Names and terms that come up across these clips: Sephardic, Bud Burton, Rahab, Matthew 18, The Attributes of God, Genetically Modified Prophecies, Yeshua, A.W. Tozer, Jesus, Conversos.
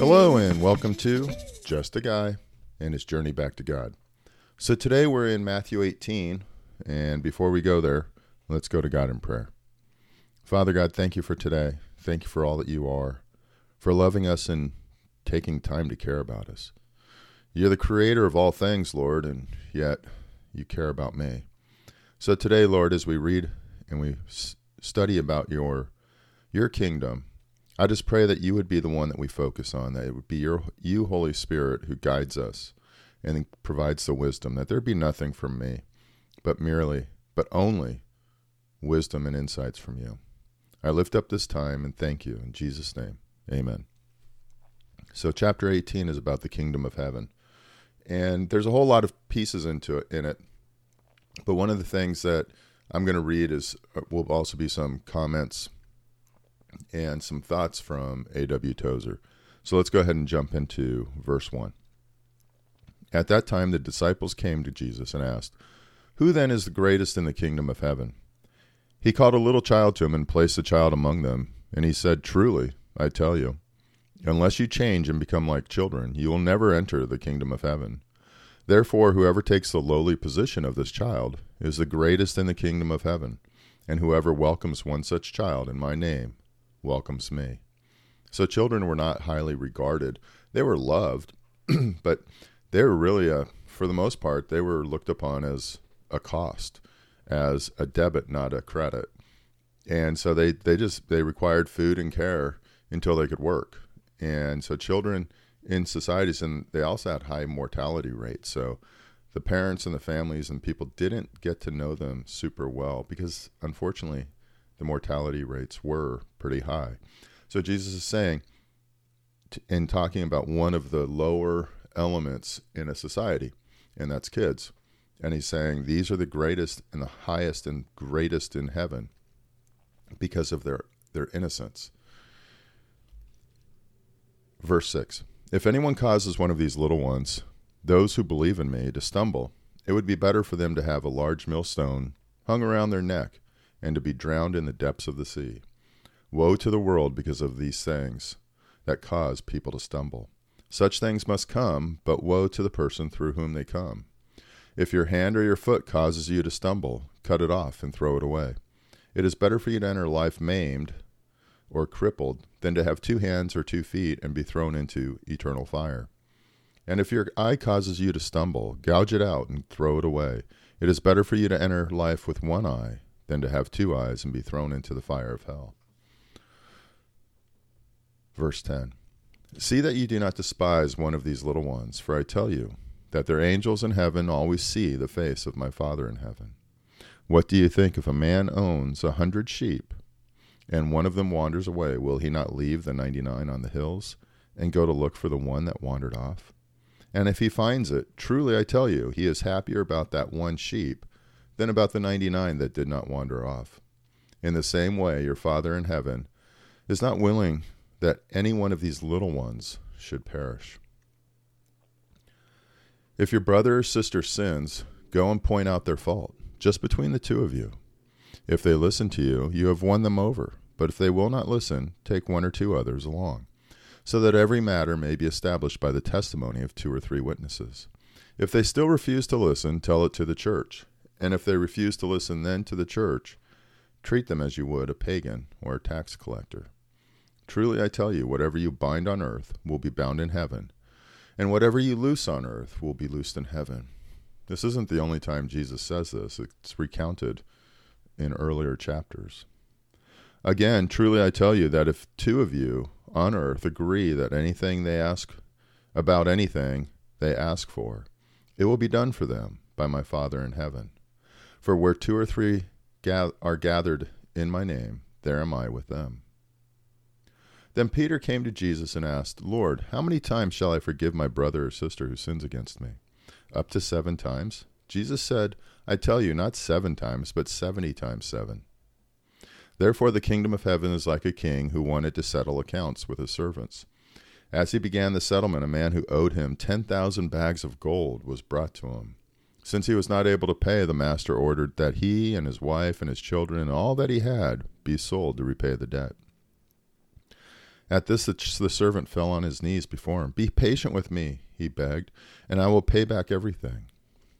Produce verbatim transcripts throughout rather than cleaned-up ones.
Hello and welcome to Just a Guy and His Journey Back to God. So today we're in Matthew eighteen, and before we go there, let's go to God in prayer. Father God, thank you for today. Thank you for all that you are, for loving us and taking time to care about us. You're the creator of all things, Lord, and yet you care about me. So today, Lord, as we read and we study about your your kingdom, I just pray that you would be the one that we focus on, that it would be your you, Holy Spirit, who guides us and provides the wisdom, that there be nothing from me, but merely, but only wisdom and insights from you. I lift up this time and thank you in Jesus' name. Amen. So chapter eighteen is about the kingdom of heaven, and there's a whole lot of pieces into it, in it. But one of the things that I'm going to read is uh, will also be some comments and some thoughts from A W Tozer. So let's go ahead and jump into verse one. At that time, the disciples came to Jesus and asked, "Who then is the greatest in the kingdom of heaven?" He called a little child to him and placed the child among them. And he said, "Truly, I tell you, unless you change and become like children, you will never enter the kingdom of heaven. Therefore, whoever takes the lowly position of this child is the greatest in the kingdom of heaven, and whoever welcomes one such child in my name welcomes me." So children were not highly regarded. They were loved, but they were really, a, for the most part, they were looked upon as a cost, as a debit, not a credit. And so they, they just, they required food and care until they could work. And so children in societies, and they also had high mortality rates. So the parents and the families and people didn't get to know them super well because, unfortunately, the mortality rates were pretty high. So Jesus is saying, in talking about one of the lower elements in a society, and that's kids. And he's saying these are the greatest and the highest and greatest in heaven because of their, their innocence. Verse six, if anyone causes one of these little ones, those who believe in me, to stumble, it would be better for them to have a large millstone hung around their neck and to be drowned in the depths of the sea. Woe to the world because of these things that cause people to stumble. Such things must come, but woe to the person through whom they come. If your hand or your foot causes you to stumble, cut it off and throw it away. It is better for you to enter life maimed or crippled than to have two hands or two feet and be thrown into eternal fire. And if your eye causes you to stumble, gouge it out and throw it away. It is better for you to enter life with one eye than to have two eyes and be thrown into the fire of hell. Verse ten. See that you do not despise one of these little ones, for I tell you that their angels in heaven always see the face of my Father in heaven. What do you think if a man owns a hundred sheep, and one of them wanders away, will he not leave the ninety-nine on the hills and go to look for the one that wandered off? And if he finds it, truly I tell you, he is happier about that one sheep than about the ninety-nine that did not wander off. In the same way, your Father in heaven is not willing that any one of these little ones should perish. If your brother or sister sins, go and point out their fault, just between the two of you. If they listen to you, you have won them over. But if they will not listen, take one or two others along, so that every matter may be established by the testimony of two or three witnesses. If they still refuse to listen, tell it to the church. And if they refuse to listen then to the church, treat them as you would a pagan or a tax collector. Truly I tell you, whatever you bind on earth will be bound in heaven, and whatever you loose on earth will be loosed in heaven. This isn't the only time Jesus says this. It's recounted in earlier chapters. Again, truly I tell you that if two of you on earth agree that anything they ask about anything they ask for, it will be done for them by my Father in heaven. For where two or three ga- are gathered in my name, there am I with them. Then Peter came to Jesus and asked, Lord, how many times shall I forgive my brother or sister who sins against me? Up to seven times? Jesus said, I tell you, not seven times, but seventy times seven. Therefore the kingdom of heaven is like a king who wanted to settle accounts with his servants. As he began the settlement, a man who owed him ten thousand bags of gold was brought to him. Since he was not able to pay, the master ordered that he and his wife and his children and all that he had be sold to repay the debt. At this, the servant fell on his knees before him. "Be patient with me," he begged, "and I will pay back everything."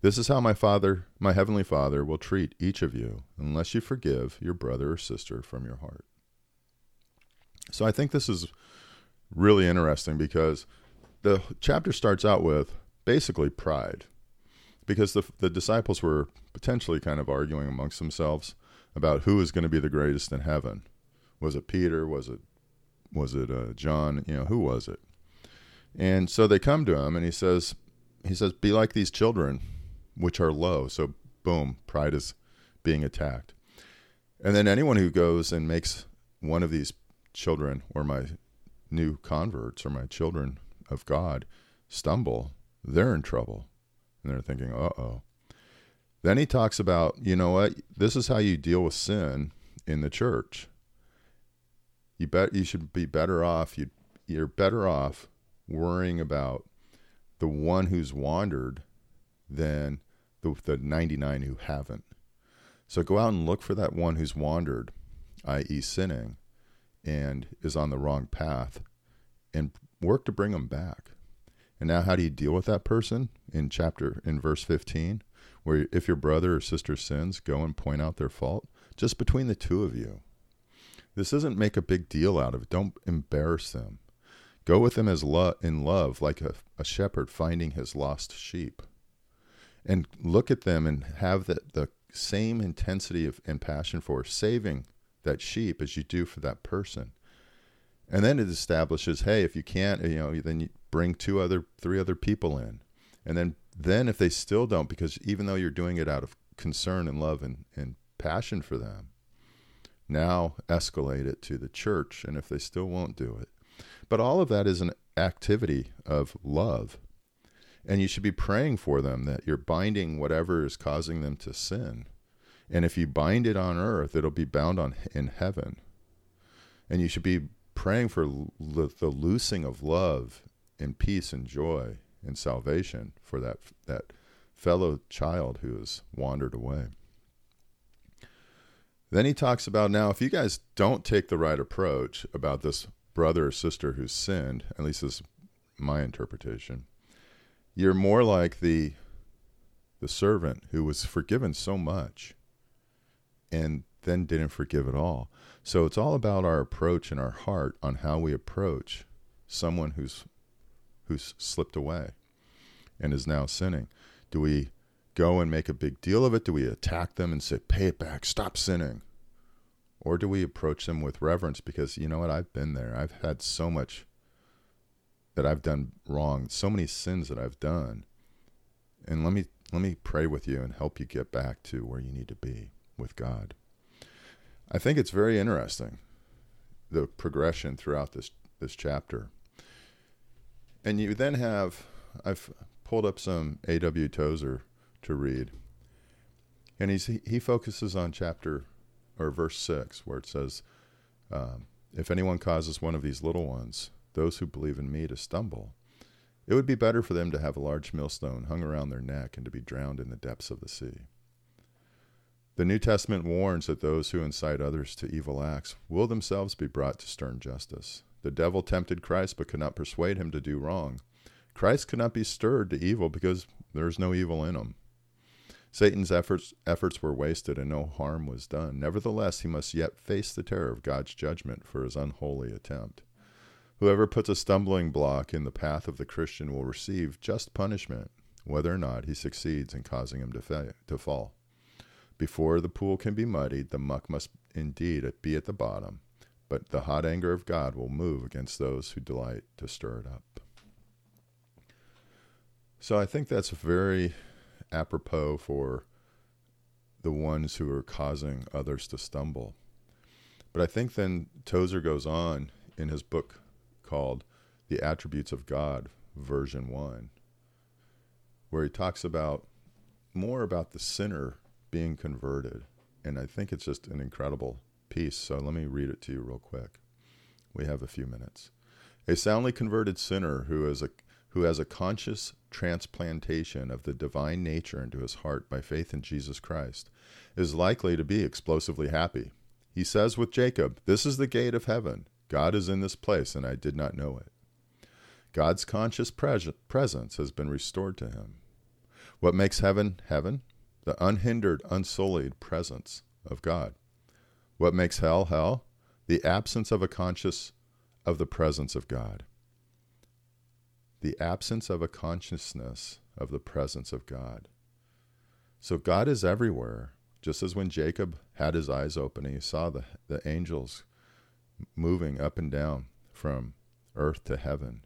This is how my Father, my Heavenly Father, will treat each of you unless you forgive your brother or sister from your heart. So I think this is really interesting because the chapter starts out with basically pride, because the the disciples were potentially kind of arguing amongst themselves about who is going to be the greatest in heaven. Was it Peter? Was it was it uh, John? You know, who was it? And so they come to him, and he says, he says, "Be like these children, which are low." So boom, pride is being attacked. And then anyone who goes and makes one of these children or my new converts or my children of God stumble, they're in trouble. And they're thinking, uh-oh. Then he talks about, you know what, this is how you deal with sin in the church. You bet you should be better off. You, you're better off worrying about the one who's wandered than the, the ninety-nine who haven't. So go out and look for that one who's wandered, that is sinning, and is on the wrong path, and work to bring them back. And now how do you deal with that person? In chapter, in verse fifteen, where if your brother or sister sins, go and point out their fault, just between the two of you. This isn't make a big deal out of it. Don't embarrass them. Go with them as lo- in love, like a, a shepherd finding his lost sheep. And look at them and have the, the same intensity of, and passion for saving that sheep as you do for that person. And then it establishes, hey, if you can't, you know, then you bring two other, three other people in. And then, then if they still don't, because even though you're doing it out of concern and love and, and passion for them, now escalate it to the church. And if they still won't do it, but all of that is an activity of love. And you should be praying for them that you're binding whatever is causing them to sin. And if you bind it on earth, it'll be bound on in heaven. And you should be praying for l- the loosing of love and peace and joy and salvation for that that fellow child who has wandered away. Then he talks about, now, if you guys don't take the right approach about this brother or sister who's sinned, at least this is my interpretation, you're more like the the servant who was forgiven so much and then didn't forgive at all. So it's all about our approach and our heart on how we approach someone who's who's slipped away and is now sinning. Do we go and make a big deal of it? Do we attack them and say, pay it back, stop sinning? Or do we approach them with reverence because, you know what, I've been there. I've had so much that I've done wrong, so many sins that I've done. And let me let me pray with you and help you get back to where you need to be with God. I think it's very interesting, the progression throughout this, this chapter. And you then have, I've pulled up some A W Tozer to read. And he's, he focuses on chapter, or verse six, where it says, um, if anyone causes one of these little ones, those who believe in me, to stumble, it would be better for them to have a large millstone hung around their neck and to be drowned in the depths of the sea. The New Testament warns that those who incite others to evil acts will themselves be brought to stern justice. The devil tempted Christ but could not persuade him to do wrong. Christ could not be stirred to evil because there is no evil in him. Satan's efforts efforts were wasted and no harm was done. Nevertheless, he must yet face the terror of God's judgment for his unholy attempt. Whoever puts a stumbling block in the path of the Christian will receive just punishment, whether or not he succeeds in causing him to, fa- to fall. Before the pool can be muddied, the muck must indeed be at the bottom, but the hot anger of God will move against those who delight to stir it up. So I think that's very apropos for the ones who are causing others to stumble. But I think then Tozer goes on in his book called The Attributes of God, version one, where he talks about more about the sinner being converted. And I think it's just an incredible piece. So let me read it to you real quick. We have a few minutes. A soundly converted sinner who is a who has a conscious transplantation of the divine nature into his heart by faith in Jesus Christ, is likely to be explosively happy. He says with Jacob, "This is the gate of heaven. God is in this place, and I did not know it." God's conscious pres- presence has been restored to him. What makes heaven heaven? The unhindered, unsullied presence of God. What makes hell hell? The absence of a conscious of the presence of God. The absence of a consciousness of the presence of God. So God is everywhere. Just as when Jacob had his eyes open, he saw the, the angels moving up and down from earth to heaven.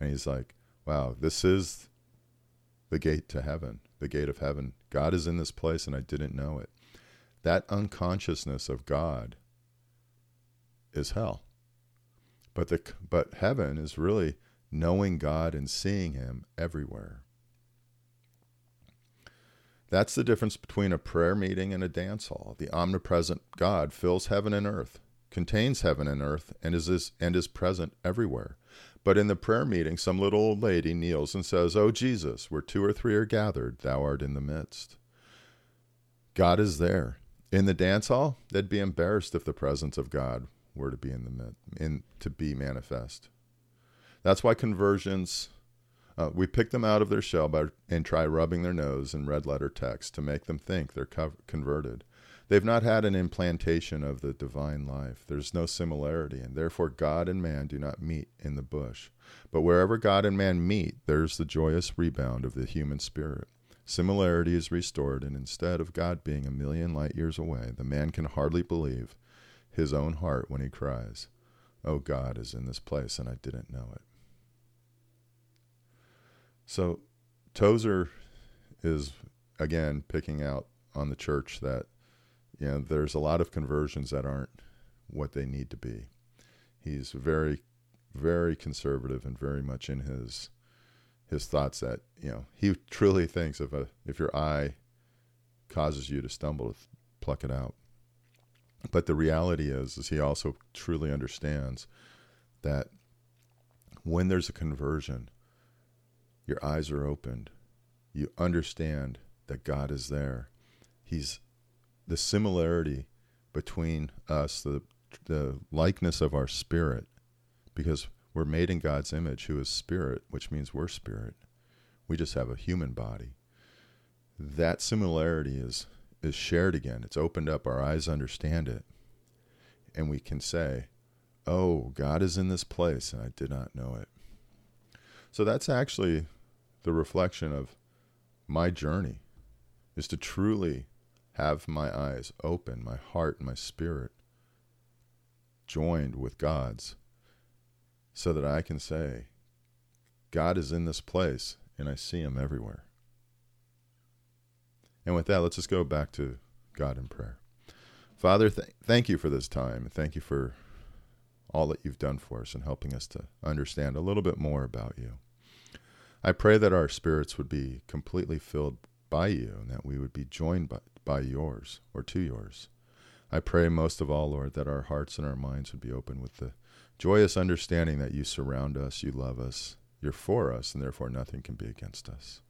And he's like, wow, this is the gate to heaven, the gate of heaven. God is in this place and I didn't know it. That unconsciousness of God is hell. But the but heaven is really knowing God and seeing him everywhere. That's the difference between a prayer meeting and a dance hall. The omnipresent God fills heaven and earth, contains heaven and earth, and is, and is present everywhere. But in the prayer meeting, some little old lady kneels and says, "Oh Jesus, where two or three are gathered, thou art in the midst." God is there. In the dance hall, they'd be embarrassed if the presence of God were to be in the mid, in to be manifest. That's why conversions, uh, we pick them out of their shell by, and try rubbing their nose in red letter text to make them think they're co- converted. They've not had an implantation of the divine life. There's no similarity, and therefore God and man do not meet in the bush. But wherever God and man meet, there's the joyous rebound of the human spirit. Similarity is restored, and instead of God being a million light years away, the man can hardly believe his own heart when he cries, "Oh, God is in this place, and I didn't know it." So Tozer is, again, picking out on the church that, you know, there's a lot of conversions that aren't what they need to be. He's very, very conservative and very much in his his thoughts that, you know, he truly thinks if, a, if your eye causes you to stumble, pluck it out. But the reality is, is he also truly understands that when there's a conversion, your eyes are opened. You understand that God is there. He's the similarity between us, the the likeness of our spirit, because we're made in God's image, who is spirit, which means we're spirit. We just have a human body. That similarity is, is shared again. It's opened up. Our eyes understand it. And we can say, "Oh, God is in this place, and I did not know it." So that's actually the reflection of my journey, is to truly have my eyes open, my heart and my spirit joined with God's, so that I can say, God is in this place and I see him everywhere. And with that, let's just go back to God in prayer. Father, th- thank you for this time. Thank you for all that you've done for us and helping us to understand a little bit more about you. I pray that our spirits would be completely filled by you and that we would be joined by, by yours or to yours. I pray most of all, Lord, that our hearts and our minds would be open with the joyous understanding that you surround us, you love us, you're for us, and therefore nothing can be against us.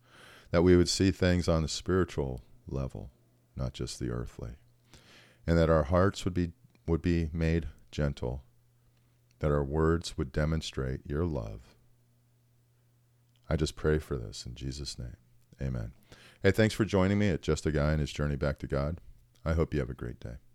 That we would see things on the spiritual level, not just the earthly. And that our hearts would be would be made gentle, that our words would demonstrate your love. I just pray for this in Jesus' name. Amen. Hey, thanks for joining me at Just a Guy and His Journey Back to God. I hope you have a great day.